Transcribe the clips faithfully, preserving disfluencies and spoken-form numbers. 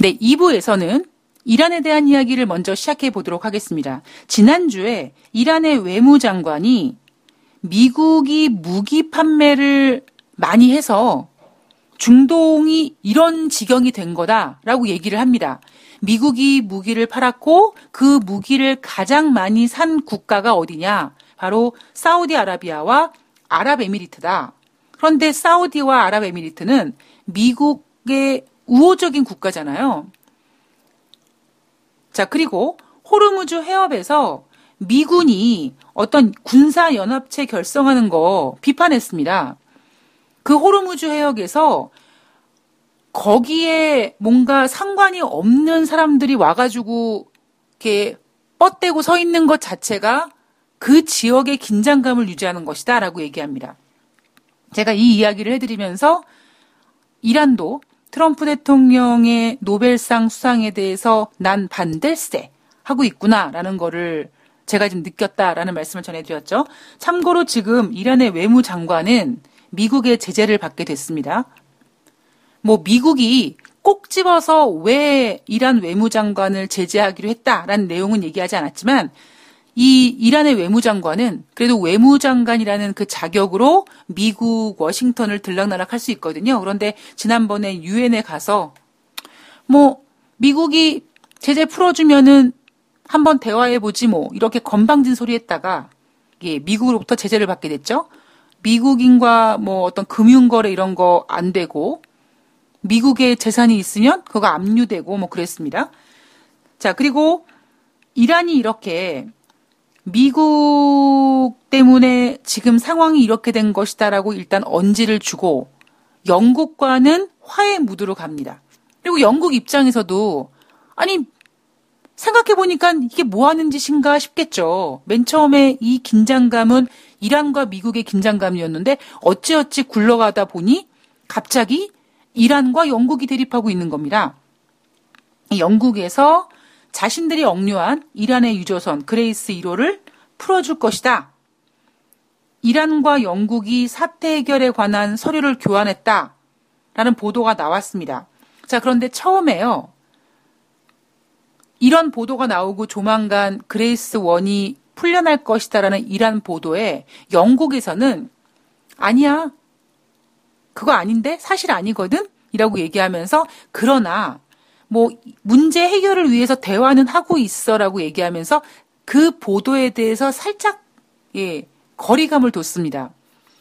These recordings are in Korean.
네, 이 부에서는 이란에 대한 이야기를 먼저 시작해 보도록 하겠습니다. 지난주에 이란의 외무장관이 미국이 무기 판매를 많이 해서 중동이 이런 지경이 된 거다라고 얘기를 합니다. 미국이 무기를 팔았고 그 무기를 가장 많이 산 국가가 어디냐? 바로 사우디아라비아와 아랍에미리트다. 그런데 사우디와 아랍에미리트는 미국의 우호적인 국가잖아요. 자, 그리고 호르무즈 해협에서 미군이 어떤 군사연합체 결성하는 거 비판했습니다. 그 호르무즈 해역에서 거기에 뭔가 상관이 없는 사람들이 와가지고 이렇게 뻗대고 서 있는 것 자체가 그 지역의 긴장감을 유지하는 것이다 라고 얘기합니다. 제가 이 이야기를 해드리면서 이란도 트럼프 대통령의 노벨상 수상에 대해서 난 반댈세 하고 있구나라는 거를 제가 지금 느꼈다라는 말씀을 전해드렸죠. 참고로 지금 이란의 외무장관은 미국의 제재를 받게 됐습니다. 뭐 미국이 꼭 집어서 왜 이란 외무장관을 제재하기로 했다라는 내용은 얘기하지 않았지만 이 이란의 외무장관은 그래도 외무장관이라는 그 자격으로 미국 워싱턴을 들락날락할 수 있거든요. 그런데 지난번에 유엔에 가서 뭐 미국이 제재 풀어주면은 한번 대화해보지 뭐 이렇게 건방진 소리 했다가 예, 미국으로부터 제재를 받게 됐죠. 미국인과 뭐 어떤 금융거래 이런 거 안 되고 미국의 재산이 있으면 그거 압류되고 뭐 그랬습니다. 자, 그리고 이란이 이렇게 미국 때문에 지금 상황이 이렇게 된 것이다라고 일단 언지를 주고 영국과는 화해 무드로 갑니다. 그리고 영국 입장에서도 아니 생각해보니까 이게 뭐 하는 짓인가 싶겠죠. 맨 처음에 이 긴장감은 이란과 미국의 긴장감이었는데 어찌어찌 굴러가다 보니 갑자기 이란과 영국이 대립하고 있는 겁니다. 영국에서 자신들이 억류한 이란의 유조선 그레이스 일 호를 풀어줄 것이다. 이란과 영국이 사태 해결에 관한 서류를 교환했다라는 보도가 나왔습니다. 자, 그런데 처음에요. 이런 보도가 나오고 조만간 그레이스 일이 풀려날 것이다라는 이란 보도에 영국에서는 아니야, 그거 아닌데 사실 아니거든? 이라고 얘기하면서 그러나 뭐 문제 해결을 위해서 대화는 하고 있어라고 얘기하면서 그 보도에 대해서 살짝 예, 거리감을 뒀습니다.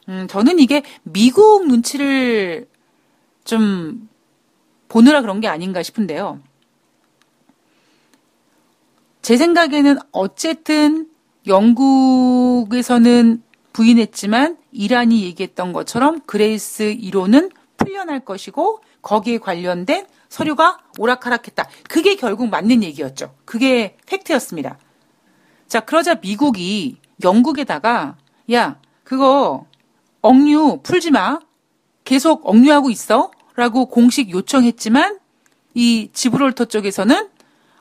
음, 저는 이게 미국 눈치를 좀 보느라 그런 게 아닌가 싶은데요. 제 생각에는 어쨌든 영국에서는 부인했지만 이란이 얘기했던 것처럼 그레이스 일 호는 풀려날 것이고 거기에 관련된 서류가 오락가락했다. 그게 결국 맞는 얘기였죠. 그게 팩트였습니다. 자, 그러자 미국이 영국에다가 야, 그거 억류 풀지 마. 계속 억류하고 있어. 라고 공식 요청했지만 이 지브롤터 쪽에서는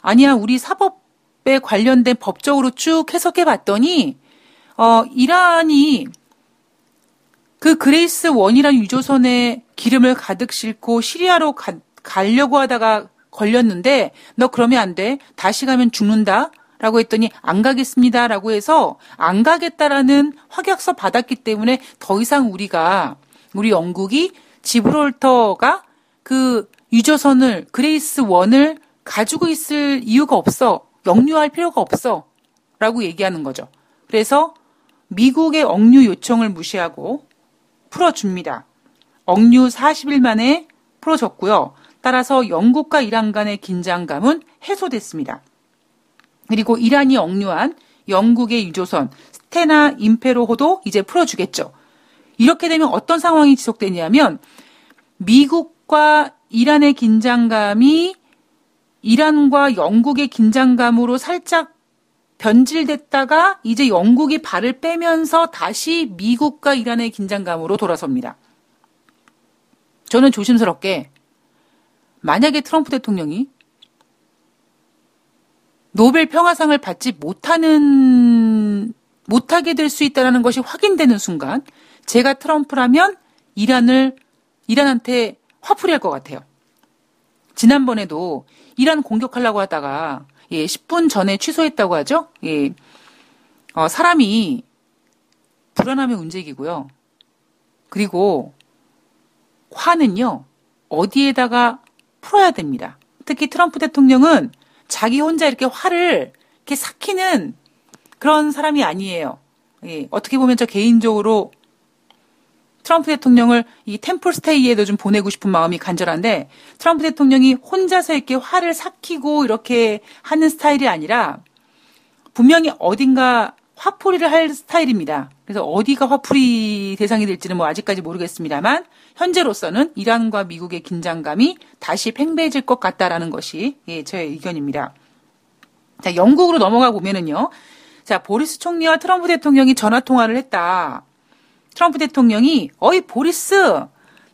아니야, 우리 사법에 관련된 법적으로 쭉 해석해봤더니 어, 이란이 그 그레이스 일이라는 유조선에 기름을 가득 싣고 시리아로 가, 가려고 하다가 걸렸는데 너 그러면 안 돼. 다시 가면 죽는다. 라고 했더니 안 가겠습니다. 라고 해서 안 가겠다라는 확약서 받았기 때문에 더 이상 우리가 우리 영국이 지브롤터가 그 유조선을 그레이스 일을 가지고 있을 이유가 없어. 역류할 필요가 없어. 라고 얘기하는 거죠. 그래서 미국의 억류 요청을 무시하고 풀어줍니다. 억류 사십 일 만에 풀어졌고요. 따라서 영국과 이란 간의 긴장감은 해소됐습니다. 그리고 이란이 억류한 영국의 유조선 스테나 임페로호도 이제 풀어주겠죠. 이렇게 되면 어떤 상황이 지속되냐면 미국과 이란의 긴장감이 이란과 영국의 긴장감으로 살짝 변질됐다가 이제 영국이 발을 빼면서 다시 미국과 이란의 긴장감으로 돌아섭니다. 저는 조심스럽게 만약에 트럼프 대통령이 노벨 평화상을 받지 못하는 못하게 될 수 있다는 것이 확인되는 순간 제가 트럼프라면 이란을 이란한테 화풀이할 것 같아요. 지난번에도 이란 공격하려고 하다가 예, 십 분 전에 취소했다고 하죠. 예, 어, 사람이 불안함에 움직이고요. 그리고 화는요, 어디에다가 풀어야 됩니다. 특히 트럼프 대통령은 자기 혼자 이렇게 화를 이렇게 삭히는 그런 사람이 아니에요. 예, 어떻게 보면 저 개인적으로 트럼프 대통령을 이 템플스테이에도 좀 보내고 싶은 마음이 간절한데, 트럼프 대통령이 혼자서 이렇게 화를 삭히고 이렇게 하는 스타일이 아니라 분명히 어딘가 화풀이를 할 스타일입니다. 그래서 어디가 화풀이 대상이 될지는 뭐 아직까지 모르겠습니다만, 현재로서는 이란과 미국의 긴장감이 다시 팽배해질 것 같다라는 것이 예, 제 의견입니다. 자, 영국으로 넘어가 보면은요. 자, 보리스 총리와 트럼프 대통령이 전화 통화를 했다. 트럼프 대통령이 어이 보리스,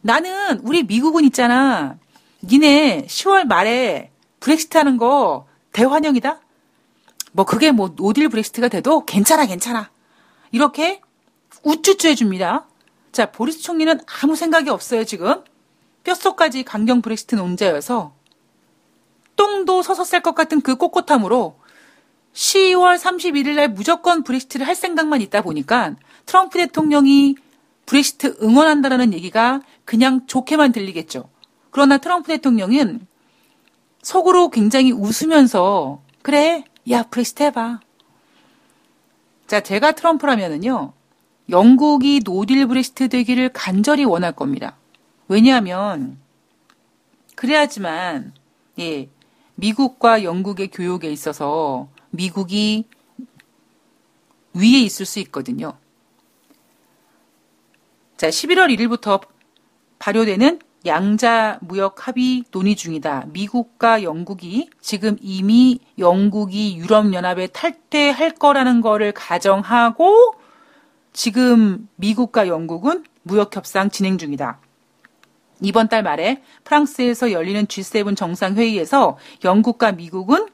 나는 우리 미국은 있잖아. 니네 시월 말에 브렉시트 하는 거 대환영이다. 뭐 그게 뭐 노딜 브렉시트가 돼도 괜찮아 괜찮아. 이렇게 우쭈쭈 해줍니다. 자, 보리스 총리는 아무 생각이 없어요 지금. 뼛속까지 강경 브렉시트 논자여서 똥도 서서 쌀 것 같은 그 꼿꼿함으로 시월 삼십일일 날 무조건 브렉시트를 할 생각만 있다 보니까 트럼프 대통령이 브렉시트 응원한다라는 얘기가 그냥 좋게만 들리겠죠. 그러나 트럼프 대통령은 속으로 굉장히 웃으면서 그래, 야 브렉시트 해봐. 자, 제가 트럼프라면은요, 영국이 노딜 브렉시트 되기를 간절히 원할 겁니다. 왜냐하면 그래야지만 예, 미국과 영국의 교역에 있어서 미국이 위에 있을 수 있거든요. 자, 십일월 일일부터 발효되는 양자 무역 합의 논의 중이다. 미국과 영국이 지금 이미 영국이 유럽연합에 탈퇴할 거라는 거를 가정하고 지금 미국과 영국은 무역 협상 진행 중이다. 이번 달 말에 프랑스에서 열리는 지 세븐 정상회의에서 영국과 미국은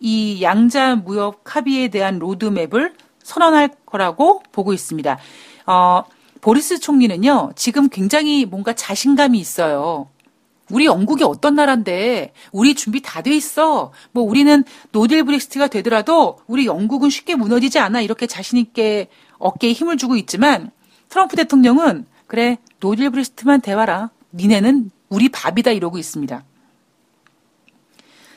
이 양자 무역 합의에 대한 로드맵을 선언할 거라고 보고 있습니다. 어, 보리스 총리는요, 지금 굉장히 뭔가 자신감이 있어요. 우리 영국이 어떤 나라인데, 우리 준비 다 돼 있어. 뭐 우리는 노딜 브렉시트가 되더라도 우리 영국은 쉽게 무너지지 않아. 이렇게 자신있게 어깨에 힘을 주고 있지만, 트럼프 대통령은 그래, 노딜 브렉시트만 대와라. 니네는 우리 밥이다. 이러고 있습니다.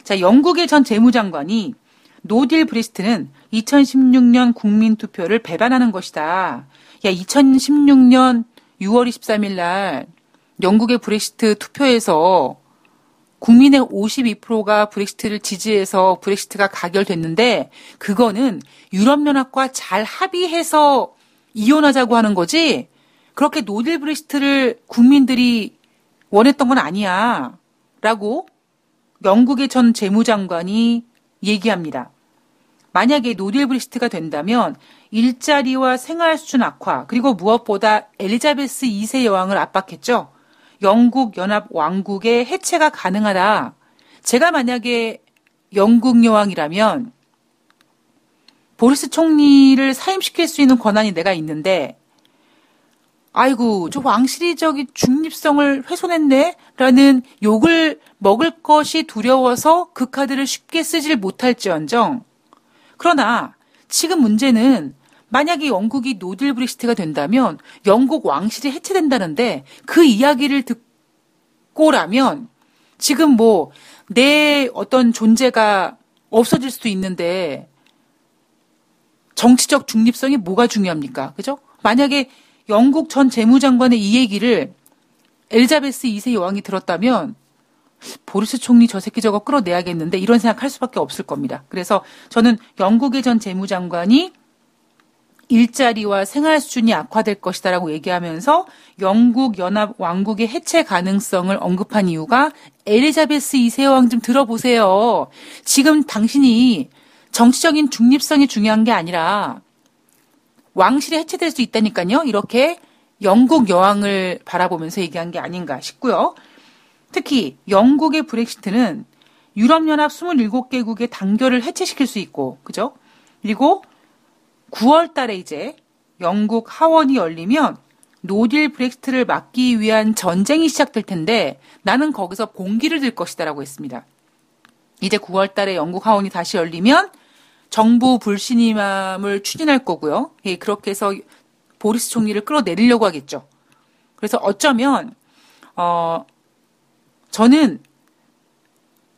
자, 영국의 전 재무장관이 노딜 브렉시트는 이천십육년 국민투표를 배반하는 것이다. 야, 이천십육년 유월 이십삼일 날 영국의 브렉시트 투표에서 국민의 오십이 퍼센트가 브렉시트를 지지해서 브렉시트가 가결됐는데, 그거는 유럽연합과 잘 합의해서 이혼하자고 하는 거지 그렇게 노딜 브렉시트를 국민들이 원했던 건 아니야 라고 영국의 전 재무장관이 얘기합니다. 만약에 노딜 브렉시트가 된다면 일자리와 생활 수준 악화, 그리고 무엇보다 엘리자베스 이 세 여왕을 압박했죠. 영국 연합 왕국의 해체가 가능하다. 제가 만약에 영국 여왕이라면 보리스 총리를 사임시킬 수 있는 권한이 내가 있는데, 아이고 저 왕실이 저기 중립성을 훼손했네 라는 욕을 먹을 것이 두려워서 그 카드를 쉽게 쓰질 못할지언정, 그러나 지금 문제는 만약에 영국이 노딜 브렉시트가 된다면 영국 왕실이 해체된다는데, 그 이야기를 듣고라면 지금 뭐 내 어떤 존재가 없어질 수도 있는데 정치적 중립성이 뭐가 중요합니까? 그죠? 만약에 영국 전 재무장관의 이 얘기를 엘리자베스 이 세 여왕이 들었다면 보리스 총리 저 새끼 저거 끌어내야겠는데 이런 생각할 수밖에 없을 겁니다. 그래서 저는 영국의 전 재무장관이 일자리와 생활 수준이 악화될 것이다라고 얘기하면서 영국 연합 왕국의 해체 가능성을 언급한 이유가, 엘리자베스 이 세 여왕 좀 들어보세요. 지금 당신이 정치적인 중립성이 중요한 게 아니라 왕실이 해체될 수 있다니까요. 이렇게 영국 여왕을 바라보면서 얘기한 게 아닌가 싶고요. 특히 영국의 브렉시트는 유럽연합 이십칠 개국의 단결을 해체시킬 수 있고, 그죠? 그리고 구월 달에 이제 영국 하원이 열리면 노딜 브렉시트를 막기 위한 전쟁이 시작될 텐데 나는 거기서 공기를 들 것이다라고 했습니다. 이제 구월 달에 영국 하원이 다시 열리면 정부 불신임을 추진할 거고요. 예, 그렇게 해서 보리스 총리를 끌어내리려고 하겠죠. 그래서 어쩌면 어 저는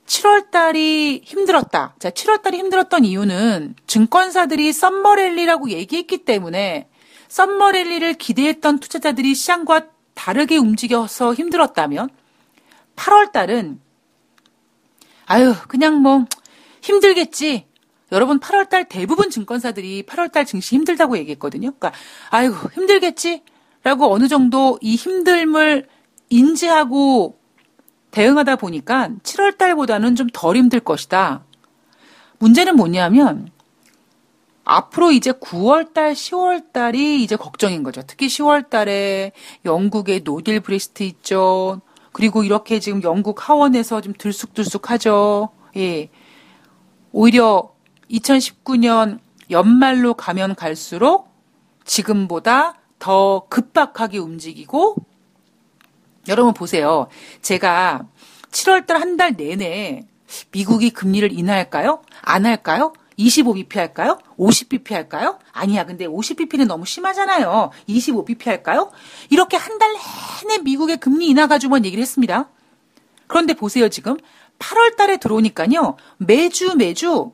칠월 달이 힘들었다. 자, 칠월 달이 힘들었던 이유는 증권사들이 썸머랠리라고 얘기했기 때문에 썸머랠리를 기대했던 투자자들이 시장과 다르게 움직여서 힘들었다면 팔월 달은 아유 그냥 뭐 힘들겠지. 여러분 팔월 달 대부분 증권사들이 팔월 달 증시 힘들다고 얘기했거든요. 그러니까 아이고 힘들겠지라고 어느 정도 이 힘듦을 인지하고 대응하다 보니까 칠월 달보다는 좀 덜 힘들 것이다. 문제는 뭐냐면 앞으로 이제 구월 달, 시월 달이 이제 걱정인 거죠. 특히 시월 달에 영국의 노딜 브렉시트 있죠. 그리고 이렇게 지금 영국 하원에서 좀 들쑥들쑥하죠. 예. 오히려 이천십구 년 연말로 가면 갈수록 지금보다 더 급박하게 움직이고, 여러분 보세요. 제가 칠월 달 한 달 내내 미국이 금리를 인하할까요? 안 할까요? 이십오 비피 할까요? 오십 비피 할까요? 아니야. 근데 오십 비피는 너무 심하잖아요. 이십오 비피 할까요? 이렇게 한 달 내내 미국의 금리 인하 가지고만 얘기를 했습니다. 그런데 보세요. 지금 팔월 달에 들어오니까요. 매주 매주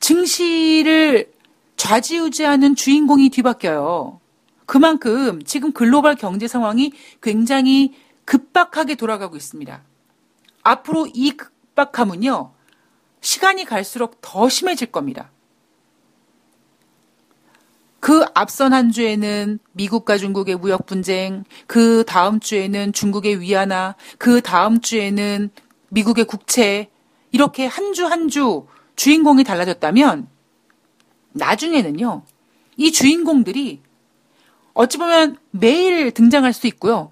증시를 좌지우지하는 주인공이 뒤바뀌어요. 그만큼 지금 글로벌 경제 상황이 굉장히 급박하게 돌아가고 있습니다. 앞으로 이 급박함은요. 시간이 갈수록 더 심해질 겁니다. 그 앞선 한 주에는 미국과 중국의 무역 분쟁, 그 다음 주에는 중국의 위안화, 그 다음 주에는 미국의 국채, 이렇게 한 주 한 주 주인공이 달라졌다면 나중에는요. 이 주인공들이 어찌 보면 매일 등장할 수 있고요.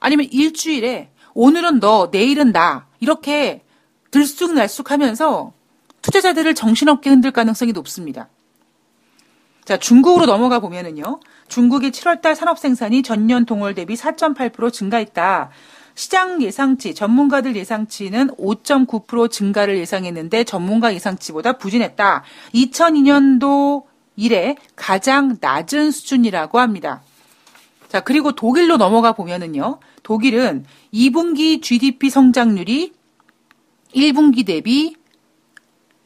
아니면 일주일에 오늘은 너, 내일은 나 이렇게 들쑥날쑥하면서 투자자들을 정신없게 흔들 가능성이 높습니다. 자, 중국으로 넘어가 보면은요. 중국이 칠월 달 산업 생산이 전년 동월 대비 사 점 팔 퍼센트 증가했다. 시장 예상치, 전문가들 예상치는 오 점 구 퍼센트 증가를 예상했는데 전문가 예상치보다 부진했다. 이천이 년도 이래 가장 낮은 수준이라고 합니다. 자, 그리고 독일로 넘어가 보면은요. 독일은 이 분기 지디피 성장률이 일 분기 대비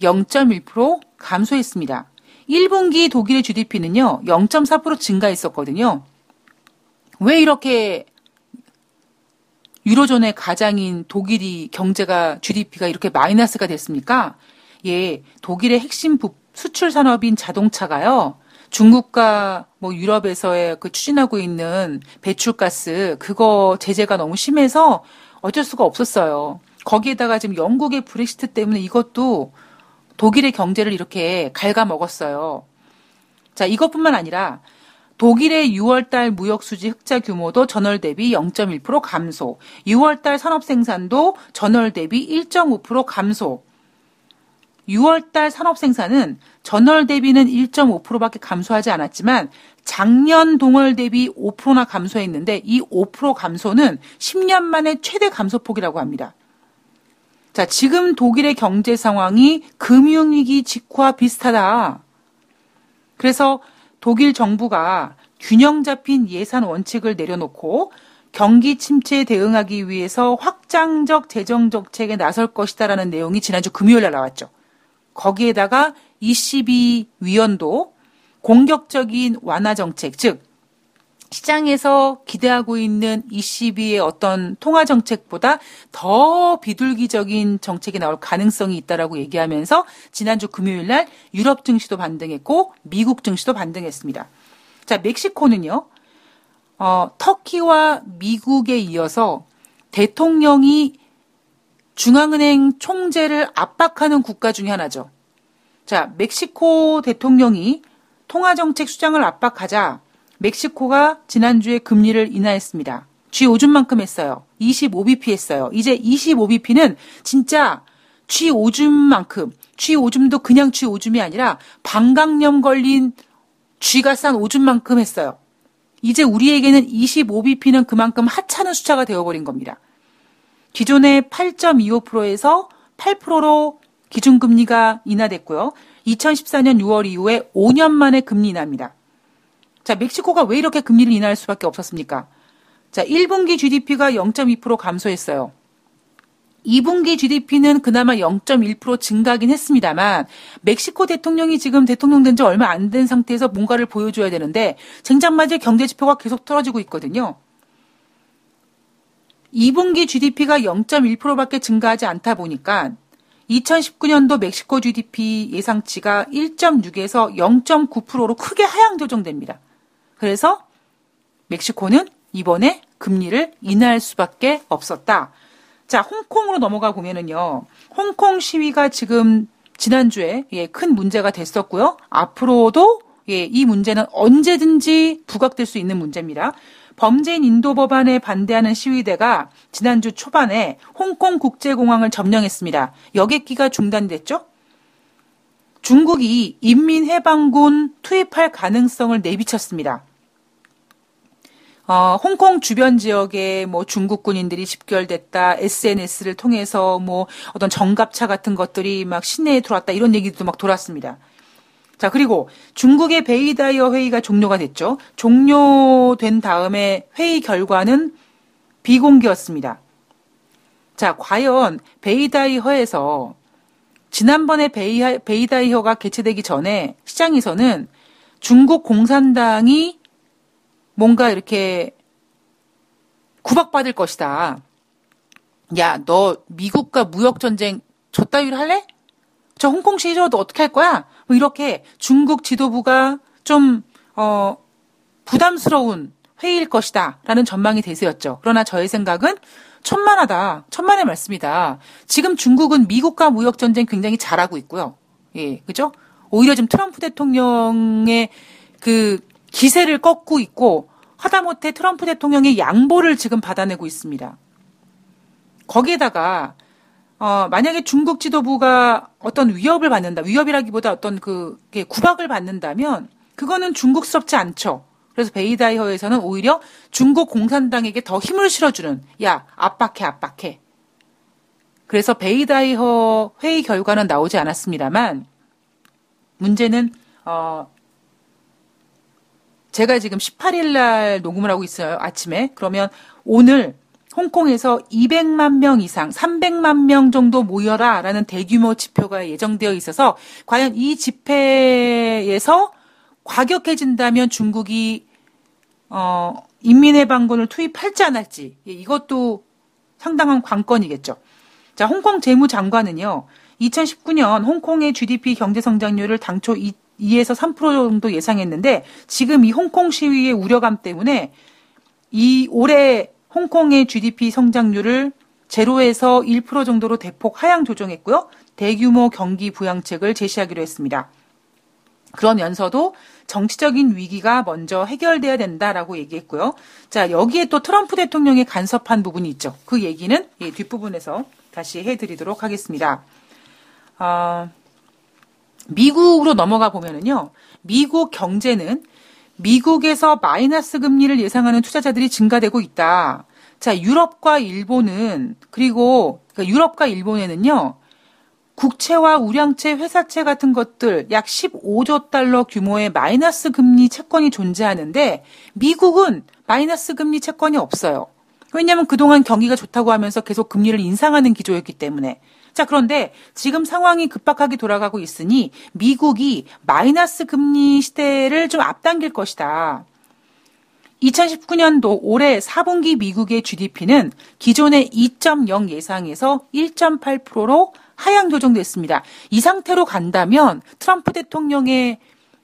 영 점 일 퍼센트 감소했습니다. 일 분기 독일의 지디피는요, 영 점 사 퍼센트 증가했었거든요. 왜 이렇게 유로존의 가장인 독일이 경제가, 지디피가 이렇게 마이너스가 됐습니까? 예, 독일의 핵심 수출 산업인 자동차가요, 중국과 뭐 유럽에서의 그 추진하고 있는 배출가스, 그거 제재가 너무 심해서 어쩔 수가 없었어요. 거기에다가 지금 영국의 브렉시트 때문에 이것도 독일의 경제를 이렇게 갉아먹었어요. 자, 이것뿐만 아니라 독일의 유월 달 무역수지 흑자 규모도 전월 대비 영 점 일 퍼센트 감소, 유월 달 산업 생산도 전월 대비 일 점 오 퍼센트 감소, 유월 달 산업 생산은 전월 대비는 일 점 오 퍼센트밖에 감소하지 않았지만 작년 동월 대비 오 퍼센트나 감소했는데 이 오 퍼센트 감소는 십 년 만에 최대 감소폭이라고 합니다. 자, 지금 독일의 경제 상황이 금융위기 직후와 비슷하다. 그래서 독일 정부가 균형 잡힌 예산 원칙을 내려놓고 경기 침체에 대응하기 위해서 확장적 재정 정책에 나설 것이다라는 내용이 지난주 금요일 날 나왔죠. 거기에다가 이씨비 위원도 공격적인 완화 정책, 즉 시장에서 기대하고 있는 이씨비의 어떤 통화 정책보다 더 비둘기적인 정책이 나올 가능성이 있다라고 얘기하면서 지난주 금요일 날 유럽 증시도 반등했고 미국 증시도 반등했습니다. 자, 멕시코는요. 어, 터키와 미국에 이어서 대통령이 중앙은행 총재를 압박하는 국가 중에 하나죠. 자, 멕시코 대통령이 통화 정책 수장을 압박하자 멕시코가 지난주에 금리를 인하했습니다. 지 오 줌만큼 했어요. 이십오 비피 했어요. 이제 이십오 비피는 진짜 지 오 줌만큼, 지 오 줌도 그냥 지 오 줌이 아니라 방광염 걸린 쥐가 싼 오 줌만큼 했어요. 이제 우리에게는 이십오 비피는 그만큼 하찮은 숫자가 되어버린 겁니다. 기존의 팔 점 이오 퍼센트에서 팔 퍼센트로 기준금리가 인하됐고요. 이천십사 년 유월 이후에 오 년 만에 금리 인하입니다. 자, 멕시코가 왜 이렇게 금리를 인하할 수밖에 없었습니까? 자, 일 분기 지디피가 영 점 이 퍼센트 감소했어요. 이 분기 지디피는 그나마 영 점 일 퍼센트 증가하긴 했습니다만 멕시코 대통령이 지금 대통령 된 지 얼마 안 된 상태에서 뭔가를 보여줘야 되는데 쟁장맞이 경제지표가 계속 떨어지고 있거든요. 이 분기 지디피가 영 점 일 퍼센트밖에 증가하지 않다 보니까 이천십구 년도 멕시코 지디피 예상치가 일 점 육에서 영 점 구 퍼센트로 크게 하향 조정됩니다. 그래서 멕시코는 이번에 금리를 인하할 수밖에 없었다. 자, 홍콩으로 넘어가 보면은요. 홍콩 시위가 지금 지난주에 예, 큰 문제가 됐었고요. 앞으로도 예, 이 문제는 언제든지 부각될 수 있는 문제입니다. 범죄인 인도 법안에 반대하는 시위대가 지난주 초반에 홍콩 국제공항을 점령했습니다. 여객기가 중단됐죠? 중국이 인민해방군 투입할 가능성을 내비쳤습니다. 어, 홍콩 주변 지역에 뭐 중국 군인들이 집결됐다, 에스엔에스를 통해서 뭐 어떤 정갑차 같은 것들이 막 시내에 들어왔다, 이런 얘기도 막 돌았습니다. 자, 그리고 중국의 베이다이어 회의가 종료가 됐죠. 종료된 다음에 회의 결과는 비공개였습니다. 자, 과연 베이다이어에서 지난번에 베이, 베이다이어가 개최되기 전에 시장에서는 중국 공산당이 뭔가 이렇게 구박받을 것이다. 야, 너 미국과 무역전쟁 저 따위로 할래? 저 홍콩 시위죠? 너 어떻게 할 거야? 뭐 이렇게 중국 지도부가 좀 어, 부담스러운 회의일 것이다 라는 전망이 대세였죠. 그러나 저의 생각은 천만하다. 천만의 말씀이다. 지금 중국은 미국과 무역전쟁 굉장히 잘하고 있고요. 예, 그죠? 오히려 지금 트럼프 대통령의 그 기세를 꺾고 있고 하다못해 트럼프 대통령의 양보를 지금 받아내고 있습니다. 거기에다가 어, 만약에 중국 지도부가 어떤 위협을 받는다, 위협이라기보다 어떤 그 구박을 받는다면 그거는 중국스럽지 않죠. 그래서 베이다이허에서는 오히려 중국 공산당에게 더 힘을 실어주는, 야, 압박해, 압박해. 그래서 베이다이허 회의 결과는 나오지 않았습니다만 문제는 어. 제가 지금 십팔 일 날 녹음을 하고 있어요. 아침에. 그러면 오늘 홍콩에서 이백만 명 이상, 삼백만 명 정도 모여라 라는 대규모 집회가 예정되어 있어서 과연 이 집회에서 과격해진다면 중국이 어, 인민해방군을 투입할지 안 할지, 예, 이것도 상당한 관건이겠죠. 자, 홍콩 재무장관은요. 이천십구 년 홍콩의 지디피 경제성장률을 당초 이에서 삼 퍼센트 정도 예상했는데 지금 이 홍콩 시위의 우려감 때문에 이 올해 홍콩의 지디피 성장률을 제로에서 일 퍼센트 정도로 대폭 하향 조정했고요. 대규모 경기 부양책을 제시하기로 했습니다. 그러면서도 정치적인 위기가 먼저 해결돼야 된다라고 얘기했고요. 자, 여기에 또 트럼프 대통령이 간섭한 부분이 있죠. 그 얘기는 예, 뒷부분에서 다시 해드리도록 하겠습니다. 어... 미국으로 넘어가 보면은요, 미국 경제는 미국에서 마이너스 금리를 예상하는 투자자들이 증가되고 있다. 자, 유럽과 일본은, 그리고, 그러니까 유럽과 일본에는요, 국채와 우량채, 회사채 같은 것들 약 십오조 달러 규모의 마이너스 금리 채권이 존재하는데, 미국은 마이너스 금리 채권이 없어요. 왜냐면 그동안 경기가 좋다고 하면서 계속 금리를 인상하는 기조였기 때문에. 자, 그런데 지금 상황이 급박하게 돌아가고 있으니 미국이 마이너스 금리 시대를 좀 앞당길 것이다. 이천십구 년도 올해 사 분기 미국의 지디피는 기존의 이 점 영 예상에서 일 점 팔 퍼센트로 하향 조정됐습니다. 이 상태로 간다면 트럼프 대통령의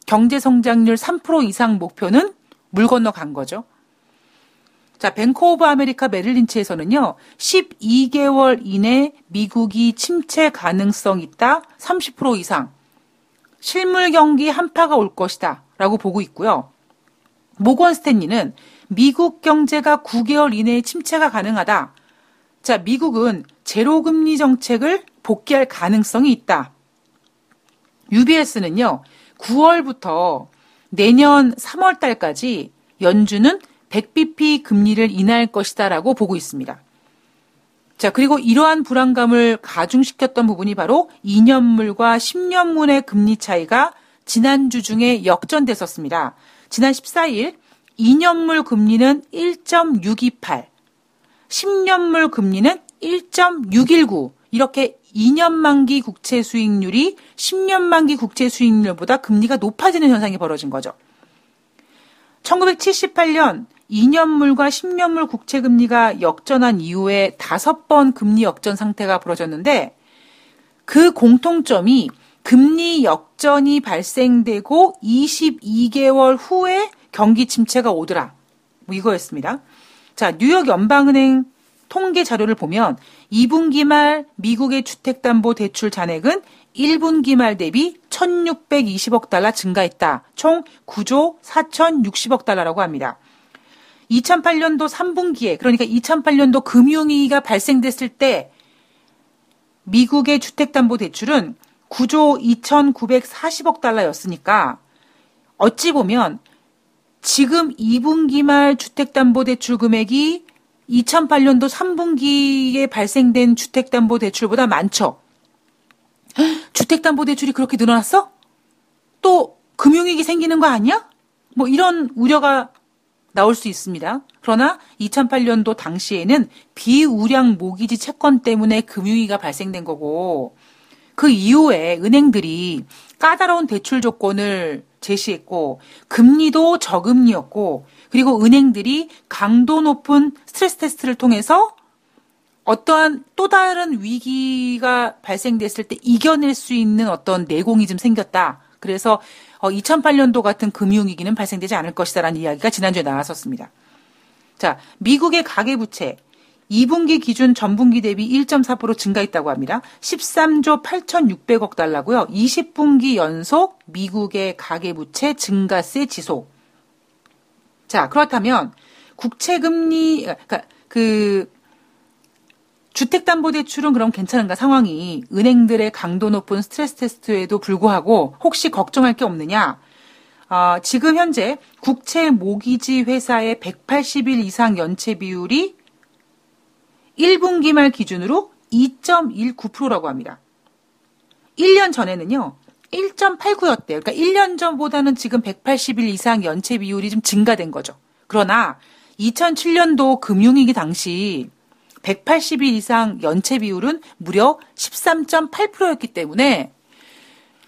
경제성장률 삼 퍼센트 이상 목표는 물 건너간 거죠. 자, 뱅크 오브 아메리카 메릴린치에서는요, 십이 개월 이내 미국이 침체 가능성 있다, 삼십 퍼센트 이상, 실물 경기 한파가 올 것이다, 라고 보고 있고요. 모건 스탠리는 미국 경제가 구 개월 이내에 침체가 가능하다. 자, 미국은 제로금리 정책을 복귀할 가능성이 있다. 유비에스는요, 구월부터 내년 삼월 달까지 연준은 백 비피 금리를 인하할 것이다라고 보고 있습니다. 자, 그리고 이러한 불안감을 가중시켰던 부분이 바로 이 년물과 십 년물의 금리 차이가 지난주 중에 역전됐었습니다. 지난 십사 일 이 년물 금리는 일 점 육이팔, 십 년물 금리는 일 점 육일구, 이렇게 이 년 만기 국채 수익률이 십 년 만기 국채 수익률보다 금리가 높아지는 현상이 벌어진 거죠. 천구백칠십팔 년 이 년물과 십 년물 국채 금리가 역전한 이후에 다섯 번 금리 역전 상태가 벌어졌는데, 그 공통점이 금리 역전이 발생되고 이십이 개월 후에 경기 침체가 오더라, 뭐 이거였습니다. 자, 뉴욕 연방은행 통계 자료를 보면 이 분기 말 미국의 주택담보대출 잔액은 일 분기 말 대비 천육백이십억 달러 증가했다. 총 구조 사천육십억 달러라고 합니다. 이천팔 년도 삼 분기에, 그러니까 이천팔 년도 금융위기가 발생됐을 때 미국의 주택담보대출은 구조 이천구백사십억 달러였으니까 어찌 보면 지금 이 분기 말 주택담보대출 금액이 이천팔 년도 삼 분기에 발생된 주택담보대출보다 많죠. 주택담보대출이 그렇게 늘어났어? 또 금융위기 생기는 거 아니야? 뭐 이런 우려가 나올 수 있습니다. 그러나 이천팔 년도 당시에는 비우량 모기지 채권 때문에 금융위기가 발생된 거고, 그 이후에 은행들이 까다로운 대출 조건을 제시했고, 금리도 저금리였고, 그리고 은행들이 강도 높은 스트레스 테스트를 통해서 어떠한 또 다른 위기가 발생됐을 때 이겨낼 수 있는 어떤 내공이 좀 생겼다. 그래서 이천팔 년도 같은 금융위기는 발생되지 않을 것이다라는 이야기가 지난주에 나왔었습니다. 자, 미국의 가계부채 이 분기 기준 전분기 대비 일 점 사 퍼센트 증가했다고 합니다. 십삼조 팔천육백억 달러고요. 이십 분기 연속 미국의 가계부채 증가세 지속. 자, 그렇다면 국채금리, 그러니까 그 주택담보대출은 그럼 괜찮은가 상황이, 은행들의 강도 높은 스트레스 테스트에도 불구하고 혹시 걱정할 게 없느냐? 어, 지금 현재 국채 모기지 회사의 백팔십 일 이상 연체 비율이 일 분기 말 기준으로 이 점 일구 퍼센트라고 합니다. 일 년 전에는요, 일 점 팔구였대요. 그러니까 일 년 전보다는 지금 백팔십 일 이상 연체 비율이 좀 증가된 거죠. 그러나 이천칠 년도 금융위기 당시 백팔십 일 이상 연체 비율은 무려 십삼 점 팔 퍼센트였기 때문에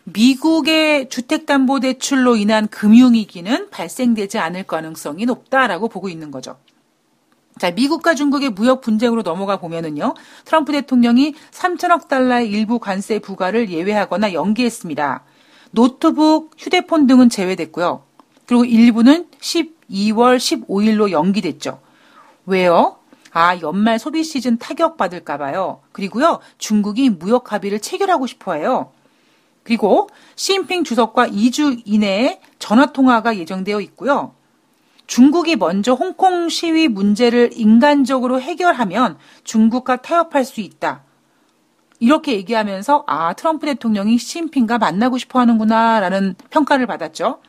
미국의 주택담보대출로 인한 금융위기는 발생되지 않을 가능성이 높다라고 보고 있는 거죠. 자, 미국과 중국의 무역 분쟁으로 넘어가 보면은요, 트럼프 대통령이 삼천억 달러의 일부 관세 부과를 예외하거나 연기했습니다. 노트북, 휴대폰 등은 제외됐고요. 그리고 일부는 십이월 십오일로 연기됐죠. 왜요? 아, 연말 소비 시즌 타격받을까 봐요. 그리고요, 중국이 무역 합의를 체결하고 싶어 해요. 그리고 시진핑 주석과 이 주 이내에 전화통화가 예정되어 있고요. 중국이 먼저 홍콩 시위 문제를 인간적으로 해결하면 중국과 타협할 수 있다, 이렇게 얘기하면서 아, 트럼프 대통령이 시진핑과 만나고 싶어 하는구나라는 평가를 받았죠.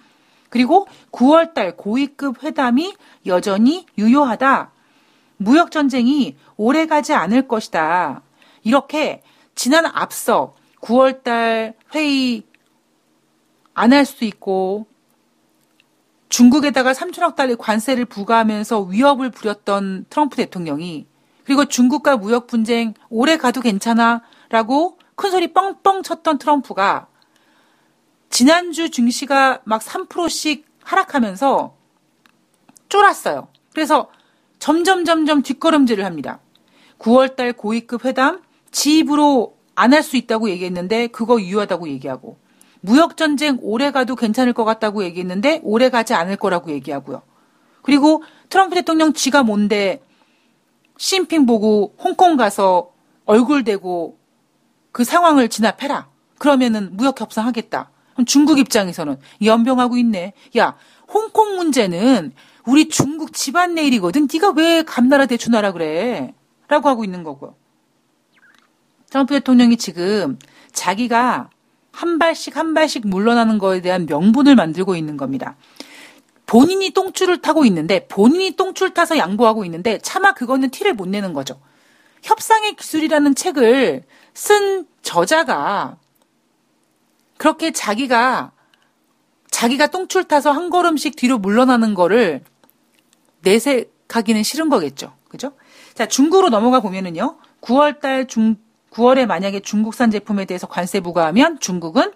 그리고 구월 달 고위급 회담이 여전히 유효하다, 무역전쟁이 오래가지 않을 것이다, 이렇게 지난 앞서 구월 달 회의 안 할 수도 있고 중국에다가 삼천억 달러 관세를 부과하면서 위협을 부렸던 트럼프 대통령이, 그리고 중국과 무역 분쟁 오래 가도 괜찮아 라고 큰소리 뻥뻥 쳤던 트럼프가 지난주 증시가 막 삼 퍼센트씩 하락하면서 쫄았어요. 그래서 점점 점점 뒷걸음질을 합니다. 구월 달 고위급 회담 지브로 안 할 수 있다고 얘기했는데 그거 유효하다고 얘기하고, 무역전쟁 오래 가도 괜찮을 것 같다고 얘기했는데 오래 가지 않을 거라고 얘기하고요. 그리고 트럼프 대통령 지가 뭔데 시진핑 보고 홍콩 가서 얼굴 대고 그 상황을 진압해라, 그러면은 무역 협상하겠다. 그럼 중국 입장에서는 연병하고 있네, 야, 홍콩 문제는 우리 중국 집안 내일이거든, 네가 왜 감나라 대추나라 그래 라고 하고 있는 거고요. 트럼프 대통령이 지금 자기가 한 발씩 한 발씩 물러나는 거에 대한 명분을 만들고 있는 겁니다. 본인이 똥줄을 타고 있는데 본인이 똥줄 타서 양보하고 있는데 차마 그거는 티를 못 내는 거죠. 협상의 기술이라는 책을 쓴 저자가 그렇게 자기가 자기가 똥줄 타서 한 걸음씩 뒤로 물러나는 거를 내색하기는 싫은 거겠죠. 그죠? 자, 중국으로 넘어가 보면은요. 구월 달 중 구월에 만약에 중국산 제품에 대해서 관세 부과하면 중국은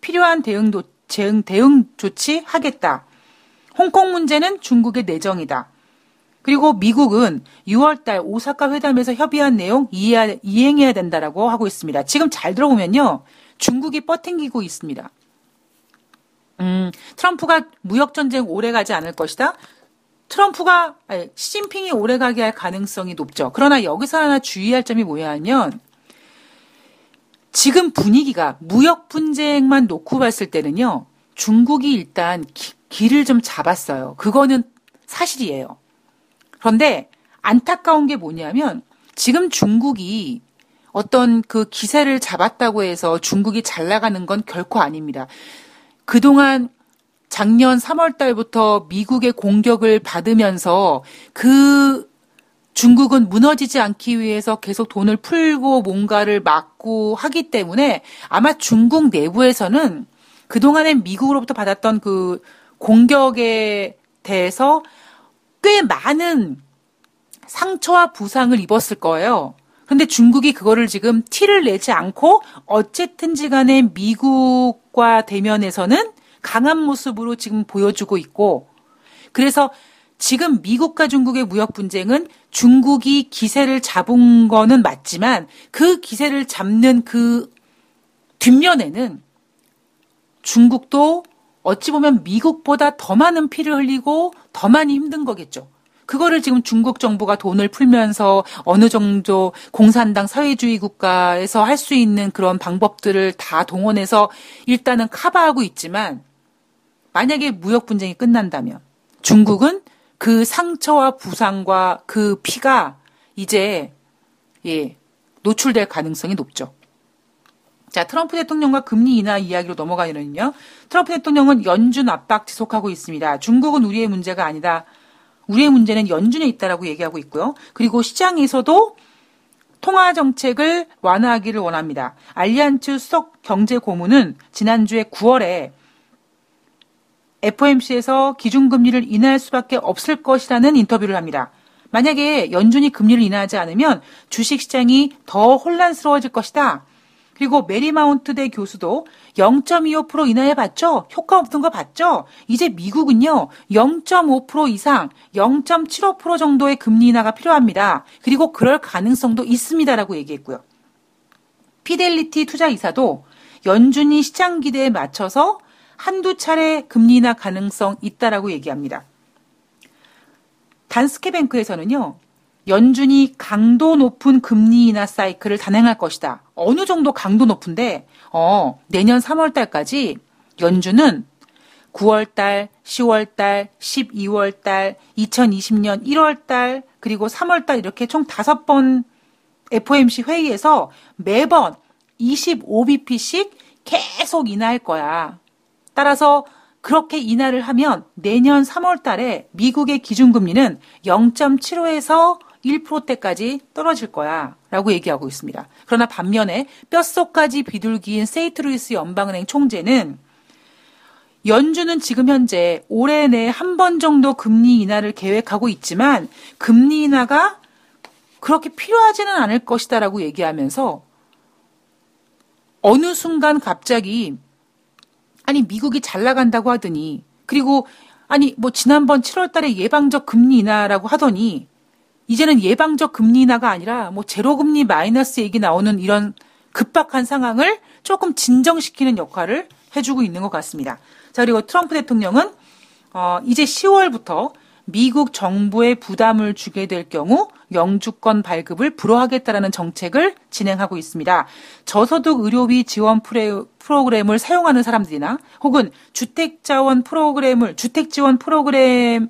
필요한 대응 도, 대응, 대응 조치 하겠다. 홍콩 문제는 중국의 내정이다. 그리고 미국은 유월 달 오사카 회담에서 협의한 내용 이해하, 이행해야 된다라고 하고 있습니다. 지금 잘 들어보면요. 중국이 뻗팅기고 있습니다. 음, 트럼프가 무역전쟁 오래 가지 않을 것이다. 트럼프가, 아니, 시진핑이 오래 가게 할 가능성이 높죠. 그러나 여기서 하나 주의할 점이 뭐냐면 지금 분위기가 무역 분쟁만 놓고 봤을 때는요. 중국이 일단 기, 길을 좀 잡았어요. 그거는 사실이에요. 그런데 안타까운 게 뭐냐면 지금 중국이 어떤 그 기세를 잡았다고 해서 중국이 잘 나가는 건 결코 아닙니다. 그동안 작년 삼월 달부터 미국의 공격을 받으면서 그 중국은 무너지지 않기 위해서 계속 돈을 풀고 뭔가를 막고 하기 때문에 아마 중국 내부에서는 그동안에 미국으로부터 받았던 그 공격에 대해서 꽤 많은 상처와 부상을 입었을 거예요. 그런데 중국이 그거를 지금 티를 내지 않고 어쨌든지 간에 미국과 대면에서는 강한 모습으로 지금 보여주고 있고 그래서 지금 미국과 중국의 무역 분쟁은 중국이 기세를 잡은 거는 맞지만 그 기세를 잡는 그 뒷면에는 중국도 어찌 보면 미국보다 더 많은 피를 흘리고 더 많이 힘든 거겠죠. 그거를 지금 중국 정부가 돈을 풀면서 어느 정도 공산당 사회주의 국가에서 할 수 있는 그런 방법들을 다 동원해서 일단은 커버하고 있지만 만약에 무역 분쟁이 끝난다면 중국은 그 상처와 부상과 그 피가 이제 예, 노출될 가능성이 높죠. 자, 트럼프 대통령과 금리 인하 이야기로 넘어가면요. 트럼프 대통령은 연준 압박 지속하고 있습니다. 중국은 우리의 문제가 아니다. 우리의 문제는 연준에 있다라고 얘기하고 있고요. 그리고 시장에서도 통화 정책을 완화하기를 원합니다. 알리안츠 수석 경제 고문은 지난주에 구월에 에프오엠씨에서 기준금리를 인하할 수밖에 없을 것이라는 인터뷰를 합니다. 만약에 연준이 금리를 인하하지 않으면 주식시장이 더 혼란스러워질 것이다. 그리고 메리마운트 대 교수도 영 점 이오 퍼센트 인하해봤죠? 효과 없는 거 봤죠? 이제 미국은요, 영 점 오 퍼센트 이상, 영 점 칠오 퍼센트 정도의 금리 인하가 필요합니다. 그리고 그럴 가능성도 있습니다라고 얘기했고요. 피델리티 투자이사도 연준이 시장 기대에 맞춰서 한두 차례 금리 인하 가능성 있다라고 얘기합니다. 단스케뱅크에서는요, 연준이 강도 높은 금리 인하 사이클을 단행할 것이다. 어느 정도 강도 높은데 어, 내년 삼월 달까지 연준은 구월 달, 시월 달, 십이월 달, 이천이십 년 일월 달, 그리고 삼월 달 이렇게 총 다섯 번 에프오엠씨 회의에서 매번 이십오 비피씩 계속 인하할 거야. 따라서 그렇게 인하를 하면 내년 삼월 달에 미국의 기준금리는 영 점 칠오에서 일 퍼센트대까지 떨어질 거야 라고 얘기하고 있습니다. 그러나 반면에 뼛속까지 비둘기인 세인트루이스 연방은행 총재는 연준은 지금 현재 올해 내에 한 번 정도 금리 인하를 계획하고 있지만 금리 인하가 그렇게 필요하지는 않을 것이다 라고 얘기하면서 어느 순간 갑자기 아니 미국이 잘 나간다고 하더니 그리고 아니 뭐 지난번 칠월 달에 예방적 금리 인하라고 하더니 이제는 예방적 금리 인하가 아니라 뭐 제로금리 마이너스 얘기 나오는 이런 급박한 상황을 조금 진정시키는 역할을 해주고 있는 것 같습니다. 자, 그리고 트럼프 대통령은 어, 이제 시월부터 미국 정부에 부담을 주게 될 경우 영주권 발급을 불허하겠다라는 정책을 진행하고 있습니다. 저소득 의료비 지원 프로그램을 사용하는 사람들이나 혹은 주택자원 프로그램을 주택지원 프로그램인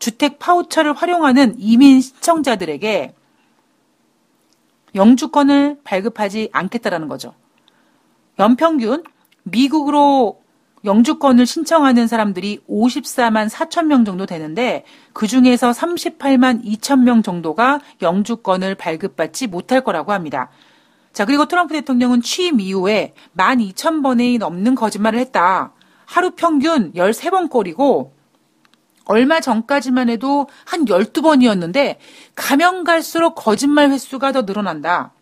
주택 파우처를 활용하는 이민 신청자들에게 영주권을 발급하지 않겠다라는 거죠. 연평균 미국으로 영주권을 신청하는 사람들이 오십사만 사천 명 정도 되는데 그중에서 삼십팔만 이천 명 정도가 영주권을 발급받지 못할 거라고 합니다. 자, 그리고 트럼프 대통령은 취임 이후에 만 이천 번이 넘는 거짓말을 했다. 하루 평균 열세 번꼴이고 얼마 전까지만 해도 한 열두 번이었는데 가면 갈수록 거짓말 횟수가 더 늘어난다.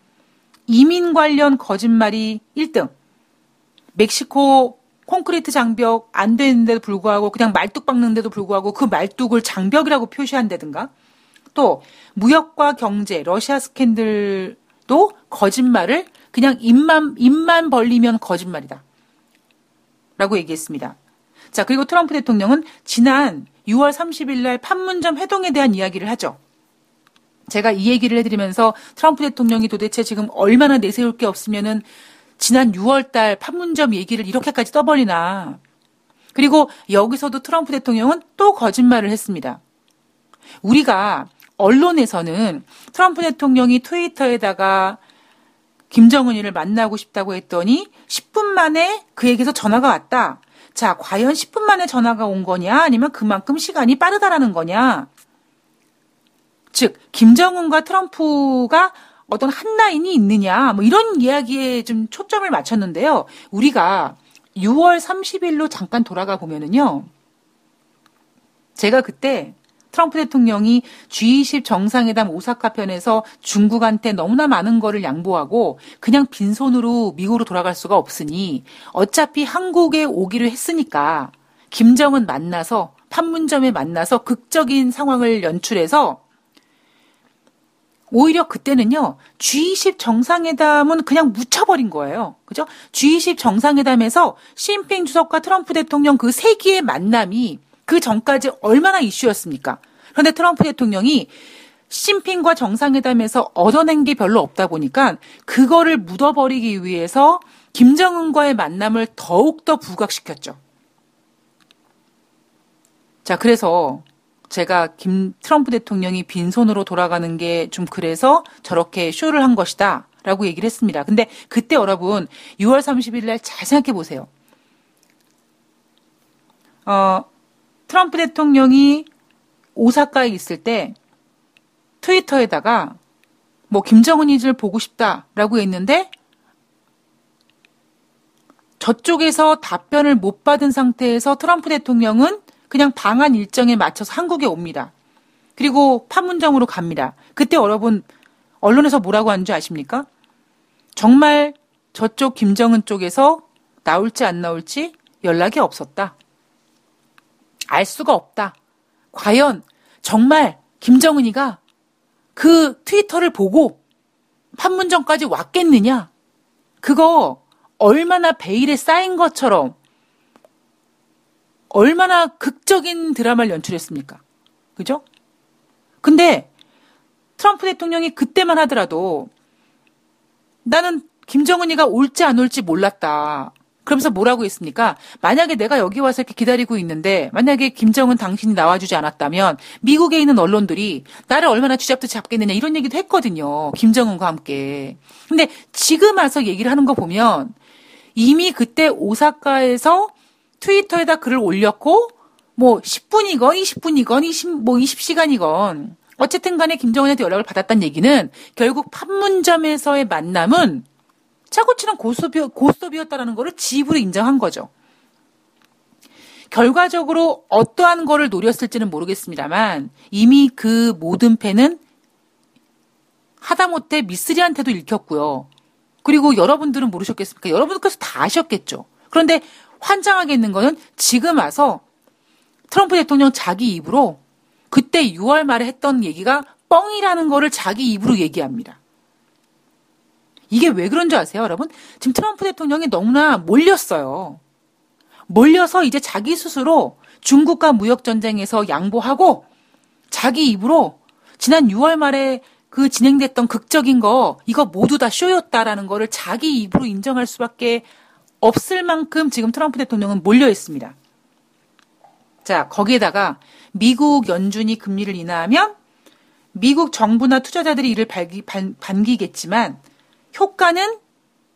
이민 관련 거짓말이 일 등. 멕시코 콘크리트 장벽 안 되는데도 불구하고 그냥 말뚝 박는데도 불구하고 그 말뚝을 장벽이라고 표시한다든가. 또 무역과 경제, 러시아 스캔들도 거짓말을 그냥 입만, 입만 벌리면 거짓말이다. 라고 얘기했습니다. 자, 그리고 트럼프 대통령은 지난 유월 삼십일 날 판문점 회동에 대한 이야기를 하죠. 제가 이 얘기를 해드리면서 트럼프 대통령이 도대체 지금 얼마나 내세울 게 없으면은 지난 유월 달 판문점 얘기를 이렇게까지 떠버리나. 그리고 여기서도 트럼프 대통령은 또 거짓말을 했습니다. 우리가 언론에서는 트럼프 대통령이 트위터에다가 김정은이를 만나고 싶다고 했더니 십 분 만에 그에게서 전화가 왔다. 자, 과연 십 분 만에 전화가 온 거냐 아니면 그만큼 시간이 빠르다라는 거냐. 즉 김정은과 트럼프가 어떤 한 라인이 있느냐 뭐 이런 이야기에 좀 초점을 맞췄는데요. 우리가 유월 삼십일로 잠깐 돌아가 보면은요. 제가 그때 트럼프 대통령이 지 이십 정상회담 오사카 편에서 중국한테 너무나 많은 거를 양보하고 그냥 빈손으로 미국으로 돌아갈 수가 없으니 어차피 한국에 오기로 했으니까 김정은 만나서 판문점에 만나서 극적인 상황을 연출해서 오히려 그때는요. 지 이십 정상회담은 그냥 묻혀버린 거예요. 그죠? 지 이십 정상회담에서 시진핑 주석과 트럼프 대통령 그 세 기의 만남이 그 전까지 얼마나 이슈였습니까? 그런데 트럼프 대통령이 시진핑과 정상회담에서 얻어낸 게 별로 없다 보니까 그거를 묻어버리기 위해서 김정은과의 만남을 더욱더 부각시켰죠. 자, 그래서 제가 김 트럼프 대통령이 빈손으로 돌아가는 게 좀 그래서 저렇게 쇼를 한 것이다 라고 얘기를 했습니다. 근데 그때 여러분 유월 삼십일 날 잘 생각해 보세요. 어... 트럼프 대통령이 오사카에 있을 때 트위터에다가 뭐 김정은이를 보고 싶다라고 했는데 저쪽에서 답변을 못 받은 상태에서 트럼프 대통령은 그냥 방한 일정에 맞춰서 한국에 옵니다. 그리고 판문점으로 갑니다. 그때 여러분 언론에서 뭐라고 하는 줄 아십니까? 정말 저쪽 김정은 쪽에서 나올지 안 나올지 연락이 없었다. 알 수가 없다. 과연 정말 김정은이가 그 트위터를 보고 판문점까지 왔겠느냐? 그거 얼마나 베일에 쌓인 것처럼 얼마나 극적인 드라마를 연출했습니까? 그죠? 근데 트럼프 대통령이 그때만 하더라도 나는 김정은이가 올지 안 올지 몰랐다. 그러면서 뭐라고 했습니까? 만약에 내가 여기 와서 이렇게 기다리고 있는데 만약에 김정은 당신이 나와주지 않았다면 미국에 있는 언론들이 나를 얼마나 쥐잡듯이 잡겠느냐 이런 얘기도 했거든요. 김정은과 함께. 근데 지금 와서 얘기를 하는 거 보면 이미 그때 오사카에서 트위터에다 글을 올렸고 뭐 십 분이건 이십 분이건 이십, 뭐 이십 시간이건 어쨌든 간에 김정은한테 연락을 받았다는 얘기는 결국 판문점에서의 만남은 차고치는 고스톱이, 고스톱이었다라는 거를 지입으로 인정한 거죠. 결과적으로 어떠한 거를 노렸을지는 모르겠습니다만 이미 그 모든 패는 하다못해 미쓰리한테도 읽혔고요. 그리고 여러분들은 모르셨겠습니까? 여러분께서 다 아셨겠죠. 그런데 환장하게 있는 거는 지금 와서 트럼프 대통령 자기 입으로 그때 유월 말에 했던 얘기가 뻥이라는 거를 자기 입으로 얘기합니다. 이게 왜 그런 줄 아세요, 여러분? 지금 트럼프 대통령이 너무나 몰렸어요. 몰려서 이제 자기 스스로 중국과 무역전쟁에서 양보하고 자기 입으로 지난 유월 말에 그 진행됐던 극적인 거 이거 모두 다 쇼였다라는 거를 자기 입으로 인정할 수밖에 없을 만큼 지금 트럼프 대통령은 몰려 있습니다. 자, 거기에다가 미국 연준이 금리를 인하하면 미국 정부나 투자자들이 이를 발기, 반, 반기겠지만 효과는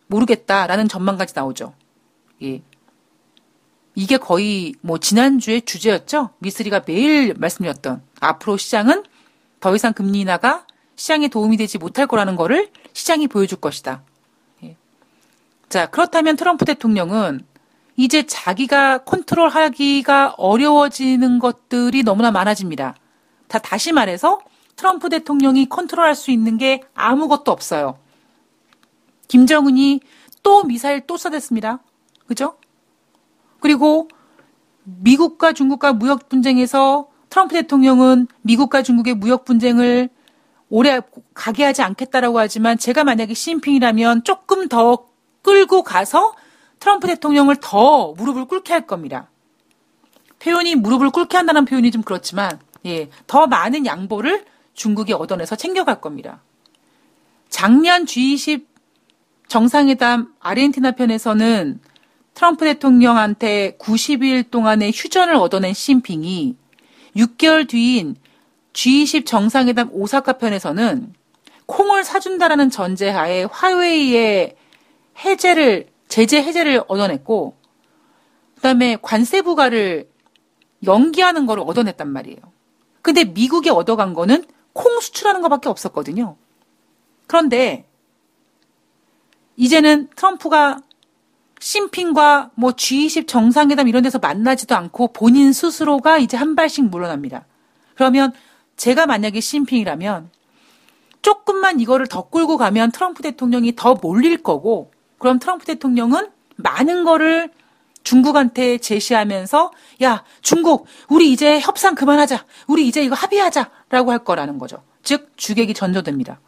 모르겠다라는 전망까지 나오죠. 예. 이게 거의 뭐 지난주의 주제였죠. 미쓰리가 매일 말씀드렸던 앞으로 시장은 더 이상 금리 인하가 시장에 도움이 되지 못할 거라는 거를 시장이 보여줄 것이다. 예. 자, 그렇다면 트럼프 대통령은 이제 자기가 컨트롤하기가 어려워지는 것들이 너무나 많아집니다. 다 다시 말해서 트럼프 대통령이 컨트롤할 수 있는 게 아무것도 없어요. 김정은이 또 미사일 또 쏴댔습니다. 그죠? 그리고 미국과 중국과 무역 분쟁에서 트럼프 대통령은 미국과 중국의 무역 분쟁을 오래 가게 하지 않겠다라고 하지만, 제가 만약에 시진핑이라면 조금 더 끌고 가서 트럼프 대통령을 더 무릎을 꿇게 할 겁니다. 표현이 무릎을 꿇게 한다는 표현이 좀 그렇지만, 예, 더 많은 양보를 중국이 얻어내서 챙겨갈 겁니다. 작년 지 이십 정상회담 아르헨티나 편에서는 트럼프 대통령한테 구십 일 동안의 휴전을 얻어낸 시진핑이 육 개월 뒤인 지 이십 정상회담 오사카 편에서는 콩을 사준다라는 전제하에 화웨이의 해제를, 제재 해제를 얻어냈고, 그 다음에 관세 부과를 연기하는 거를 얻어냈단 말이에요. 근데 미국이 얻어간 거는 콩 수출하는 것밖에 없었거든요. 그런데 이제는 트럼프가 시진핑과 뭐 지 이십 정상회담 이런 데서 만나지도 않고 본인 스스로가 이제 한 발씩 물러납니다. 그러면 제가 만약에 시진핑이라면 조금만 이거를 더 끌고 가면 트럼프 대통령이 더 몰릴 거고, 그럼 트럼프 대통령은 많은 거를 중국한테 제시하면서, 야, 중국, 우리 이제 협상 그만하자. 우리 이제 이거 합의하자라고 할 거라는 거죠. 즉, 주객이 전조됩니다.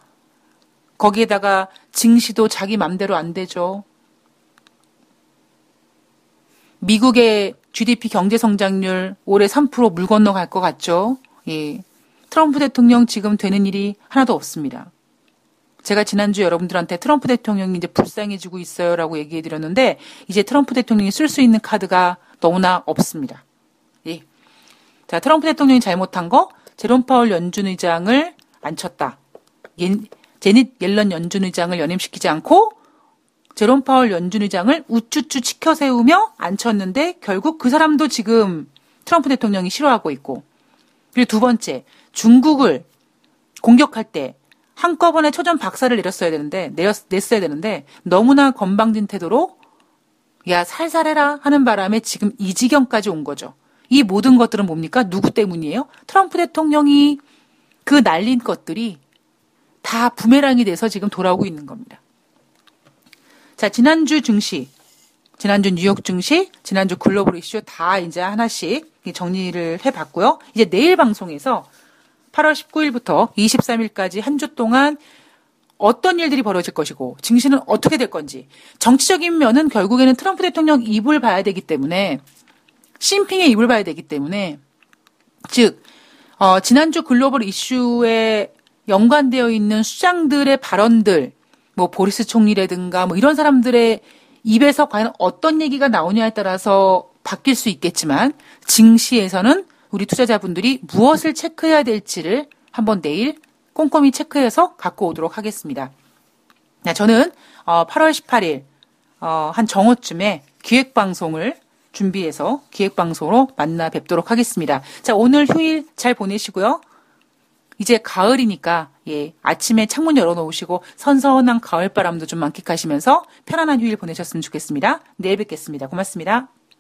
거기에다가 증시도 자기 맘대로 안 되죠. 미국의 지디피 경제 성장률 올해 삼 퍼센트 물 건너갈 것 같죠. 예. 트럼프 대통령 지금 되는 일이 하나도 없습니다. 제가 지난주 여러분들한테 트럼프 대통령이 이제 불쌍해지고 있어요 라고 얘기해드렸는데, 이제 트럼프 대통령이 쓸 수 있는 카드가 너무나 없습니다. 예. 자, 트럼프 대통령이 잘못한 거, 제롬 파울 연준 의장을 안 쳤다. 예, 제닛 옐런 연준 의장을 연임시키지 않고 제롬 파월 연준 의장을 우쭈쭈 치켜 세우며 앉혔는데 결국 그 사람도 지금 트럼프 대통령이 싫어하고 있고, 그리고 두 번째, 중국을 공격할 때 한꺼번에 초전 박살을 내렸어야 되는데 내렸, 냈어야 되는데 너무나 건방진 태도로 야 살살해라 하는 바람에 지금 이 지경까지 온 거죠. 이 모든 것들은 뭡니까? 누구 때문이에요? 트럼프 대통령이 그 날린 것들이 다 부메랑이 돼서 지금 돌아오고 있는 겁니다. 자, 지난주 증시, 지난주 뉴욕 증시, 지난주 글로벌 이슈 다 이제 하나씩 정리를 해봤고요. 이제 내일 방송에서 팔월 십구일부터 이십삼일까지 한 주 동안 어떤 일들이 벌어질 것이고 증시는 어떻게 될 건지, 정치적인 면은 결국에는 트럼프 대통령 입을 봐야 되기 때문에, 시진핑의 입을 봐야 되기 때문에, 즉 어, 지난주 글로벌 이슈에 연관되어 있는 수장들의 발언들, 뭐 보리스 총리라든가 뭐 이런 사람들의 입에서 과연 어떤 얘기가 나오냐에 따라서 바뀔 수 있겠지만, 증시에서는 우리 투자자분들이 무엇을 체크해야 될지를 한번 내일 꼼꼼히 체크해서 갖고 오도록 하겠습니다. 저는 팔월 십팔일 한 정오쯤에 기획방송을 준비해서 기획방송으로 만나 뵙도록 하겠습니다. 자, 오늘 휴일 잘 보내시고요. 이제 가을이니까, 예, 아침에 창문 열어놓으시고 선선한 가을바람도 좀 만끽하시면서 편안한 휴일 보내셨으면 좋겠습니다. 내일 뵙겠습니다. 고맙습니다.